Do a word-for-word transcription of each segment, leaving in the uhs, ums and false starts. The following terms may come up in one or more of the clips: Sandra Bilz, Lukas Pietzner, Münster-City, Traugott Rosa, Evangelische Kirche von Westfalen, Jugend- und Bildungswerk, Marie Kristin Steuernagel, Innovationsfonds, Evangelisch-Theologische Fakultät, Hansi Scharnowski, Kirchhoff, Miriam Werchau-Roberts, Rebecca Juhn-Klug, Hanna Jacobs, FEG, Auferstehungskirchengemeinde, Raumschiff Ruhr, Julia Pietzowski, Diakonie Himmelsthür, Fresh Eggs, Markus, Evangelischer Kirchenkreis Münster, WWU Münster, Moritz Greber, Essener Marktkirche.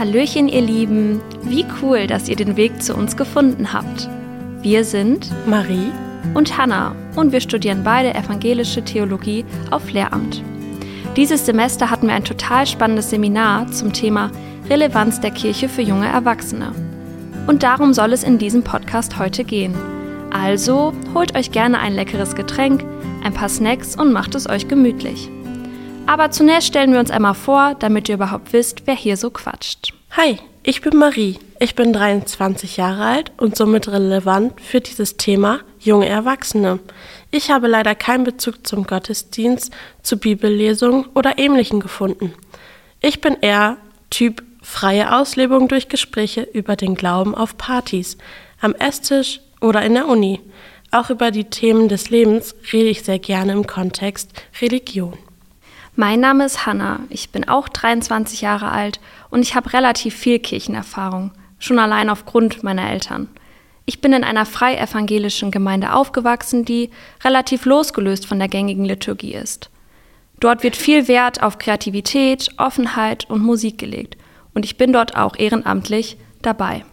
Hallöchen, ihr Lieben. Wie cool, dass ihr den Weg zu uns gefunden habt. Wir sind Marie und Hanna und wir studieren beide Evangelische Theologie auf Lehramt. Dieses Semester hatten wir ein total spannendes Seminar zum Thema Relevanz der Kirche für junge Erwachsene. Und darum soll es in diesem Podcast heute gehen. Also holt euch gerne ein leckeres Getränk, ein paar Snacks und macht es euch gemütlich. Aber zunächst stellen wir uns einmal vor, damit ihr überhaupt wisst, wer hier so quatscht. Hi, ich bin Marie. Ich bin dreiundzwanzig Jahre alt und somit relevant für dieses Thema junge Erwachsene. Ich habe leider keinen Bezug zum Gottesdienst, zu Bibellesungen oder Ähnlichem gefunden. Ich bin eher Typ freie Auslebung durch Gespräche über den Glauben auf Partys, am Esstisch oder in der Uni. Auch über die Themen des Lebens rede ich sehr gerne im Kontext Religion. Mein Name ist Hanna, ich bin auch dreiundzwanzig Jahre alt und ich habe relativ viel Kirchenerfahrung, schon allein aufgrund meiner Eltern. Ich bin in einer frei evangelischen Gemeinde aufgewachsen, die relativ losgelöst von der gängigen Liturgie ist. Dort wird viel Wert auf Kreativität, Offenheit und Musik gelegt und ich bin dort auch ehrenamtlich dabei.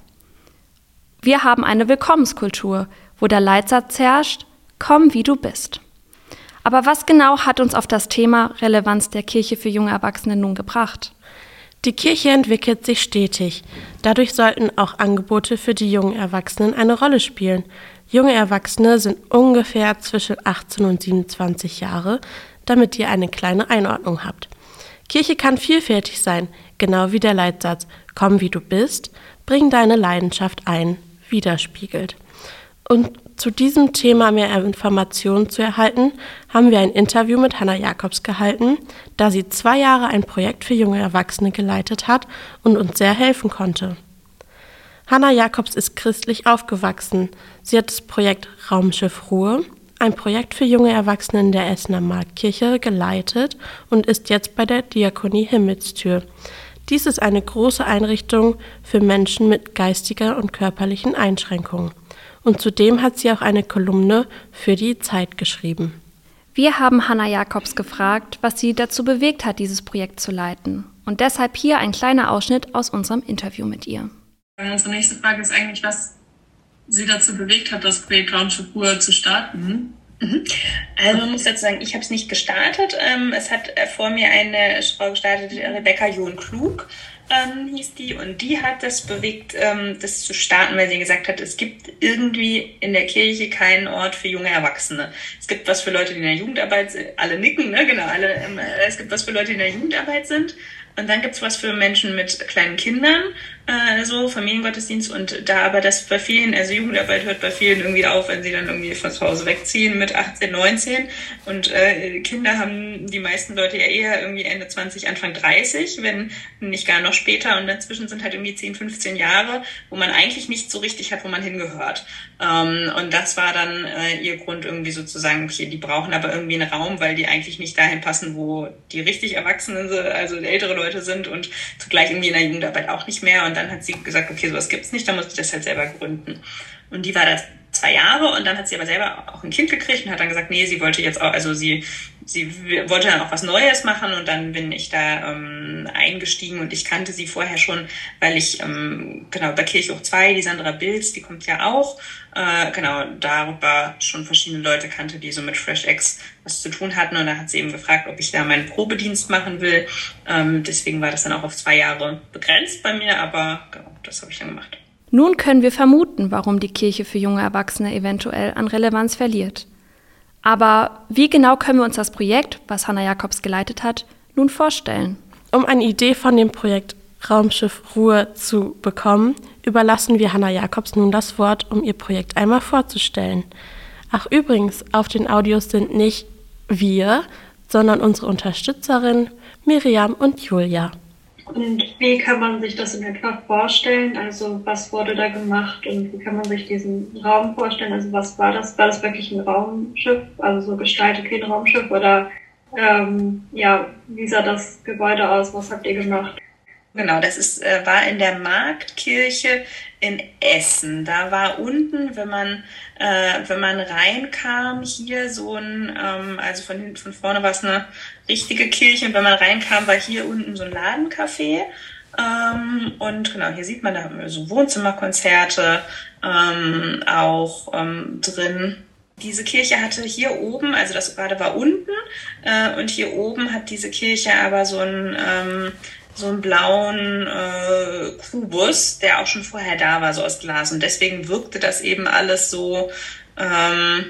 Wir haben eine Willkommenskultur, wo der Leitsatz herrscht, komm wie du bist. Aber was genau hat uns auf das Thema Relevanz der Kirche für junge Erwachsene nun gebracht? Die Kirche entwickelt sich stetig. Dadurch sollten auch Angebote für die jungen Erwachsenen eine Rolle spielen. Junge Erwachsene sind ungefähr zwischen achtzehn und siebenundzwanzig Jahre, damit ihr eine kleine Einordnung habt. Kirche kann vielfältig sein, genau wie der Leitsatz, komm wie du bist, bring deine Leidenschaft ein, widerspiegelt. Und zu diesem Thema mehr Informationen zu erhalten, haben wir ein Interview mit Hanna Jacobs gehalten, da sie zwei Jahre ein Projekt für junge Erwachsene geleitet hat und uns sehr helfen konnte. Hanna Jacobs ist christlich aufgewachsen. Sie hat das Projekt Raumschiff Ruhr, ein Projekt für junge Erwachsene in der Essener Marktkirche, geleitet und ist jetzt bei der Diakonie Himmelsthür. Dies ist eine große Einrichtung für Menschen mit geistiger und körperlichen Einschränkungen. Und zudem hat sie auch eine Kolumne für die Zeit geschrieben. Wir haben Hanna Jacobs gefragt, was sie dazu bewegt hat, dieses Projekt zu leiten. Und deshalb hier ein kleiner Ausschnitt aus unserem Interview mit ihr. Unsere nächste Frage ist eigentlich, was sie dazu bewegt hat, das Projekt Raumschiff Ruhr zu starten. Mhm. Also man muss dazu sagen, ich habe es nicht gestartet. Es hat vor mir eine Frau gestartet, Rebecca Juhn-Klug. Ähm, hieß die, und die hat das bewegt, ähm, das zu starten, weil sie gesagt hat, es gibt irgendwie in der Kirche keinen Ort für junge Erwachsene. Es gibt was für Leute, die in der Jugendarbeit sind, alle nicken, ne, genau, alle, ähm, es gibt was für Leute, die in der Jugendarbeit sind, und dann gibt's was für Menschen mit kleinen Kindern, äh, so, Familiengottesdienst, und da aber das bei vielen, also Jugendarbeit hört bei vielen irgendwie auf, wenn sie dann irgendwie von zu Hause wegziehen mit achtzehn, neunzehn, und äh, Kinder haben die meisten Leute ja eher irgendwie Ende zwanzig, Anfang dreißig, wenn nicht gar noch später, und dazwischen sind halt irgendwie zehn, fünfzehn Jahre, wo man eigentlich nicht so richtig hat, wo man hingehört. Ähm, und das war dann äh, ihr Grund irgendwie sozusagen, okay, die brauchen aber irgendwie einen Raum, weil die eigentlich nicht dahin passen, wo die richtig Erwachsenen, also ältere Leute sind, und zugleich irgendwie in der Jugendarbeit auch nicht mehr. Und dann hat sie gesagt, okay, sowas gibt's nicht, dann muss ich das halt selber gründen. Und die war das zwei Jahre, und dann hat sie aber selber auch ein Kind gekriegt und hat dann gesagt, nee, sie wollte jetzt auch, also sie sie wollte dann auch was Neues machen, und dann bin ich da ähm, eingestiegen, und ich kannte sie vorher schon, weil ich, ähm, genau, bei Kirchhoff zwei, die Sandra Bilz, die kommt ja auch, äh, genau, darüber schon verschiedene Leute kannte, die so mit Fresh Eggs was zu tun hatten, und dann hat sie eben gefragt, ob ich da meinen Probedienst machen will, ähm, deswegen war das dann auch auf zwei Jahre begrenzt bei mir, aber genau, das habe ich dann gemacht. Nun können wir vermuten, warum die Kirche für junge Erwachsene eventuell an Relevanz verliert. Aber wie genau können wir uns das Projekt, was Hanna Jacobs geleitet hat, nun vorstellen? Um eine Idee von dem Projekt Raumschiff Ruhr zu bekommen, überlassen wir Hanna Jacobs nun das Wort, um ihr Projekt einmal vorzustellen. Ach übrigens, auf den Audios sind nicht wir, sondern unsere Unterstützerinnen Miriam und Julia. Und wie kann man sich das in etwa vorstellen? Also was wurde da gemacht und wie kann man sich diesen Raum vorstellen? Also was war das? War das wirklich ein Raumschiff? Also so gestaltet wie ein Raumschiff? Oder ähm, ja, wie sah das Gebäude aus? Was habt ihr gemacht? Genau, das ist, äh, war in der Marktkirche in Essen. Da war unten, wenn man, äh, wenn man reinkam, hier so ein, ähm, also von hinten, von vorne war es eine richtige Kirche, und wenn man reinkam, war hier unten so ein Ladencafé. Ähm, und genau, hier sieht man, da haben wir so Wohnzimmerkonzerte ähm, auch ähm, drin. Diese Kirche hatte hier oben, also das gerade war unten, äh, und hier oben hat diese Kirche aber so ein... Ähm, so einen blauen äh, Kubus, der auch schon vorher da war, so aus Glas. Und deswegen wirkte das eben alles so, ähm,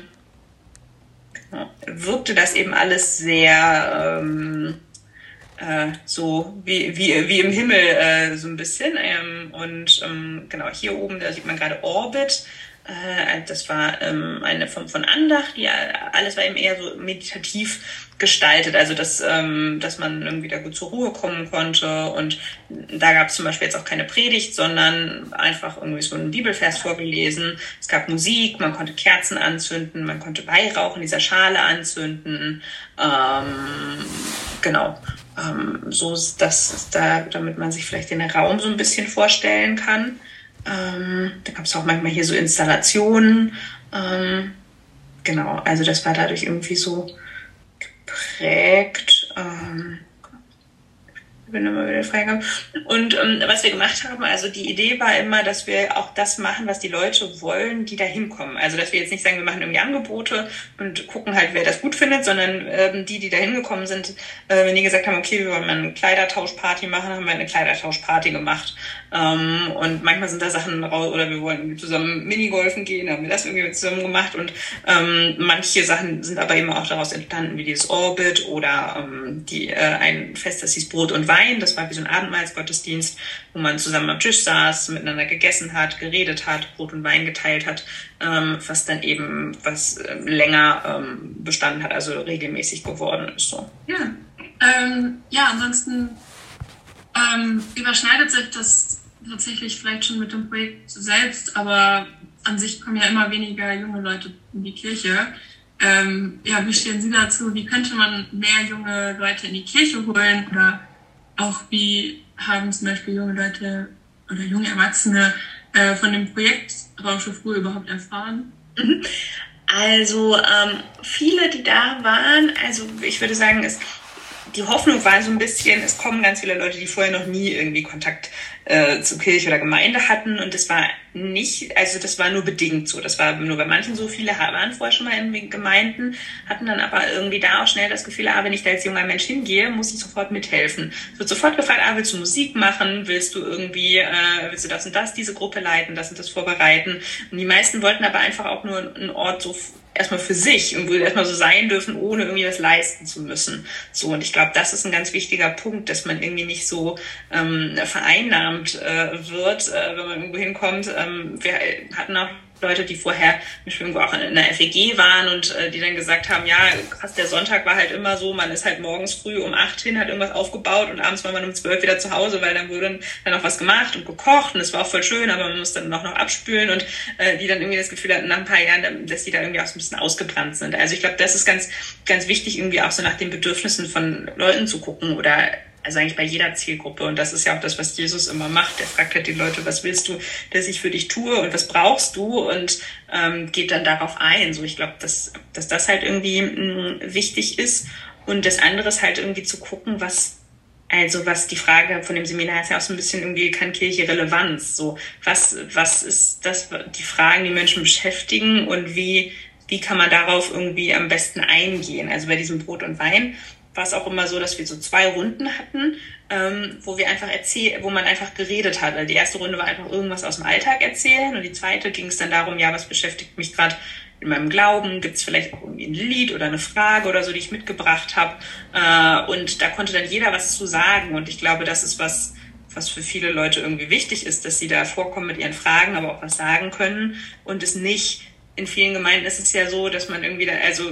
wirkte das eben alles sehr ähm, äh, so wie, wie, wie im Himmel äh, so ein bisschen. Ähm, und ähm, genau, hier oben, da sieht man gerade Orbit. Äh, das war ähm, eine Form von Andacht. Ja, alles war eben eher so meditativ gestaltet, also dass, ähm, dass man irgendwie da gut zur Ruhe kommen konnte, und da gab es zum Beispiel jetzt auch keine Predigt, sondern einfach irgendwie so einen Bibelvers vorgelesen. Es gab Musik, man konnte Kerzen anzünden, man konnte Weihrauch in dieser Schale anzünden, ähm, genau, ähm, so ist das da, damit man sich vielleicht den Raum so ein bisschen vorstellen kann. Ähm, da gab es auch manchmal hier so Installationen, ähm, genau, also das war dadurch irgendwie so geprägt. Ähm, ich bin immer wieder freigegangen. Und ähm, was wir gemacht haben, also die Idee war immer, dass wir auch das machen, was die Leute wollen, die da hinkommen. Also dass wir jetzt nicht sagen, wir machen irgendwie Angebote und gucken halt, wer das gut findet, sondern ähm, die, die da hingekommen sind, äh, wenn die gesagt haben, okay, wir wollen mal eine Kleidertauschparty machen, haben wir eine Kleidertauschparty gemacht. Ähm, und manchmal sind da Sachen raus, oder wir wollen zusammen Minigolfen gehen, haben wir das irgendwie zusammen gemacht, und ähm, manche Sachen sind aber eben auch daraus entstanden, wie dieses Orbit oder ähm, die, äh, ein Fest, das hieß Brot und Wein, das war wie so ein Abendmahlsgottesdienst, wo man zusammen am Tisch saß, miteinander gegessen hat, geredet hat, Brot und Wein geteilt hat, ähm, was dann eben was äh, länger ähm, bestanden hat, also regelmäßig geworden ist. So. Ja. Ähm, ja, ansonsten ähm, überschneidet sich das tatsächlich vielleicht schon mit dem Projekt selbst, aber an sich kommen ja immer weniger junge Leute in die Kirche. Ähm, ja, wie stehen Sie dazu? Wie könnte man mehr junge Leute in die Kirche holen? Oder auch wie haben zum Beispiel junge Leute oder junge Erwachsene äh, von dem Projekt Raumschiff Ruhr überhaupt erfahren? Also ähm, viele, die da waren, also ich würde sagen, es die Hoffnung war so ein bisschen, es kommen ganz viele Leute, die vorher noch nie irgendwie Kontakt äh, zu Kirche oder Gemeinde hatten, und das war nicht, also das war nur bedingt so, das war nur bei manchen so, viele waren vorher schon mal in Gemeinden, hatten dann aber irgendwie da auch schnell das Gefühl, ah, wenn ich da als junger Mensch hingehe, muss ich sofort mithelfen. Es wird sofort gefragt, ah, willst du Musik machen, willst du irgendwie, äh, willst du das und das, diese Gruppe leiten, das und das vorbereiten, und die meisten wollten aber einfach auch nur einen Ort so erstmal für sich und erstmal so sein dürfen, ohne irgendwie was leisten zu müssen. So, und ich glaube, das ist ein ganz wichtiger Punkt, dass man irgendwie nicht so ähm, vereinnahmt äh, wird, äh, wenn man irgendwo hinkommt. Ähm, wir hatten auch Leute, die vorher irgendwo auch in der F E G waren und äh, die dann gesagt haben, ja, krass, der Sonntag war halt immer so, man ist halt morgens früh um acht hin, hat irgendwas aufgebaut, und abends war man um zwölf wieder zu Hause, weil dann wurde dann noch was gemacht und gekocht, und es war auch voll schön, aber man muss dann noch, noch abspülen, und äh, die dann irgendwie das Gefühl hatten nach ein paar Jahren, dass die da irgendwie auch so ein bisschen ausgebrannt sind. Also ich glaube, das ist ganz, ganz wichtig, irgendwie auch so nach den Bedürfnissen von Leuten zu gucken, oder also eigentlich bei jeder Zielgruppe. Und das ist ja auch das, was Jesus immer macht. Er fragt halt die Leute, was willst du, dass ich für dich tue, und was brauchst du, und ähm, geht dann darauf ein. So, ich glaube, dass, dass das halt irgendwie mh, wichtig ist. Und das andere ist halt irgendwie zu gucken, was, also was die Frage von dem Seminar ist ja auch so ein bisschen irgendwie, kann Kirche Relevanz? So, was, was ist das, die Fragen, die Menschen beschäftigen, und wie, wie kann man darauf irgendwie am besten eingehen? Also bei diesem Brot und Wein war es auch immer so, dass wir so zwei Runden hatten, ähm, wo wir einfach erzähl- wo man einfach geredet hat. Also die erste Runde war einfach irgendwas aus dem Alltag erzählen, und die zweite ging es dann darum, ja, was beschäftigt mich gerade in meinem Glauben? Gibt es vielleicht auch irgendwie ein Lied oder eine Frage oder so, die ich mitgebracht habe? Äh, und da konnte dann jeder was zu sagen, und ich glaube, das ist was, was für viele Leute irgendwie wichtig ist, dass sie da vorkommen mit ihren Fragen, aber auch was sagen können, und es nicht, in vielen Gemeinden ist es ja so, dass man irgendwie, da, also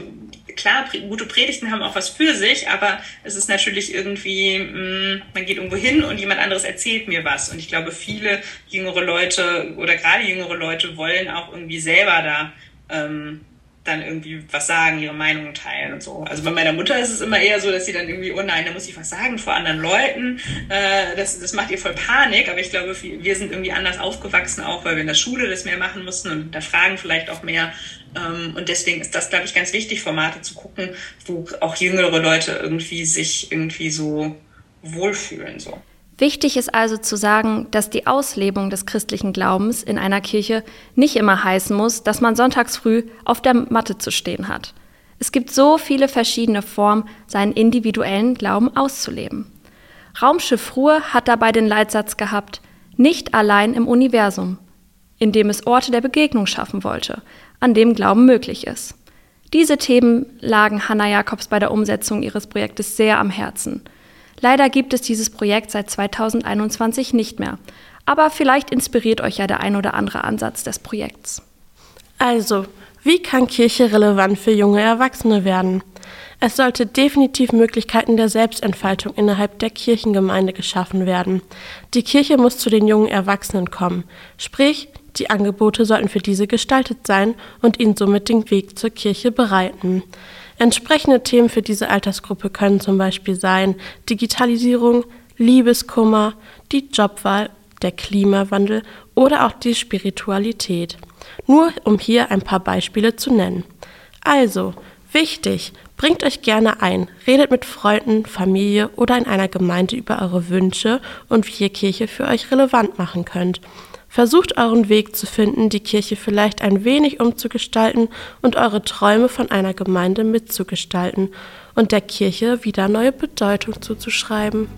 klar, gute Predigten haben auch was für sich, aber es ist natürlich irgendwie, mh, man geht irgendwo hin und jemand anderes erzählt mir was. Und ich glaube, viele jüngere Leute oder gerade jüngere Leute wollen auch irgendwie selber da ähm, dann irgendwie was sagen, ihre Meinung teilen und so. Also bei meiner Mutter ist es immer eher so, dass sie dann irgendwie, oh nein, da muss ich was sagen vor anderen Leuten. Äh, das, das macht ihr voll Panik, aber ich glaube, wir sind irgendwie anders aufgewachsen auch, weil wir in der Schule das mehr machen mussten und da Fragen vielleicht auch mehr. Und deswegen ist das, glaube ich, ganz wichtig, Formate zu gucken, wo auch jüngere Leute irgendwie sich irgendwie so wohlfühlen. So. Wichtig ist also zu sagen, dass die Auslebung des christlichen Glaubens in einer Kirche nicht immer heißen muss, dass man sonntags früh auf der Matte zu stehen hat. Es gibt so viele verschiedene Formen, seinen individuellen Glauben auszuleben. Raumschiff Ruhr hat dabei den Leitsatz gehabt, nicht allein im Universum, indem es Orte der Begegnung schaffen wollte, an dem Glauben möglich ist. Diese Themen lagen Hanna Jacobs bei der Umsetzung ihres Projektes sehr am Herzen. Leider gibt es dieses Projekt seit zweitausendeinundzwanzig nicht mehr. Aber vielleicht inspiriert euch ja der ein oder andere Ansatz des Projekts. Also, wie kann Kirche relevant für junge Erwachsene werden? Es sollte definitiv Möglichkeiten der Selbstentfaltung innerhalb der Kirchengemeinde geschaffen werden. Die Kirche muss zu den jungen Erwachsenen kommen. Sprich, die Angebote sollten für diese gestaltet sein und ihnen somit den Weg zur Kirche bereiten. Entsprechende Themen für diese Altersgruppe können zum Beispiel sein Digitalisierung, Liebeskummer, die Jobwahl, der Klimawandel oder auch die Spiritualität. Nur um hier ein paar Beispiele zu nennen. Also, wichtig, bringt euch gerne ein, redet mit Freunden, Familie oder in einer Gemeinde über eure Wünsche und wie ihr Kirche für euch relevant machen könnt. Versucht euren Weg zu finden, die Kirche vielleicht ein wenig umzugestalten und eure Träume von einer Gemeinde mitzugestalten und der Kirche wieder neue Bedeutung zuzuschreiben.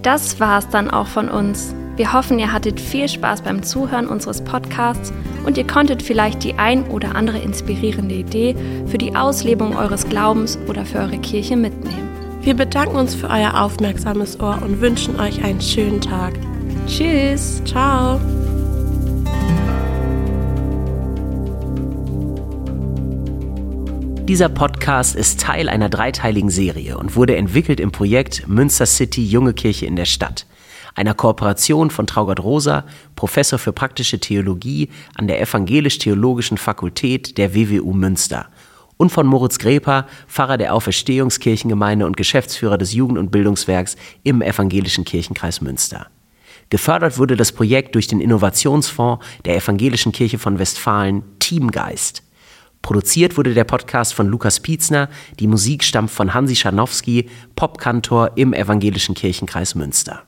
Das war's dann auch von uns. Wir hoffen, ihr hattet viel Spaß beim Zuhören unseres Podcasts und ihr konntet vielleicht die ein oder andere inspirierende Idee für die Auslebung eures Glaubens oder für eure Kirche mitnehmen. Wir bedanken uns für euer aufmerksames Ohr und wünschen euch einen schönen Tag. Tschüss. Ciao. Dieser Podcast ist Teil einer dreiteiligen Serie und wurde entwickelt im Projekt Münster City Junge Kirche in der Stadt, einer Kooperation von Traugott Rosa, Professor für praktische Theologie an der Evangelisch-Theologischen Fakultät der W W U Münster und von Moritz Greber, Pfarrer der Auferstehungskirchengemeinde und Geschäftsführer des Jugend- und Bildungswerks im Evangelischen Kirchenkreis Münster. Gefördert wurde das Projekt durch den Innovationsfonds der Evangelischen Kirche von Westfalen Teamgeist. Produziert wurde der Podcast von Lukas Pietzner, die Musik stammt von Hansi Scharnowski, Popkantor im Evangelischen Kirchenkreis Münster.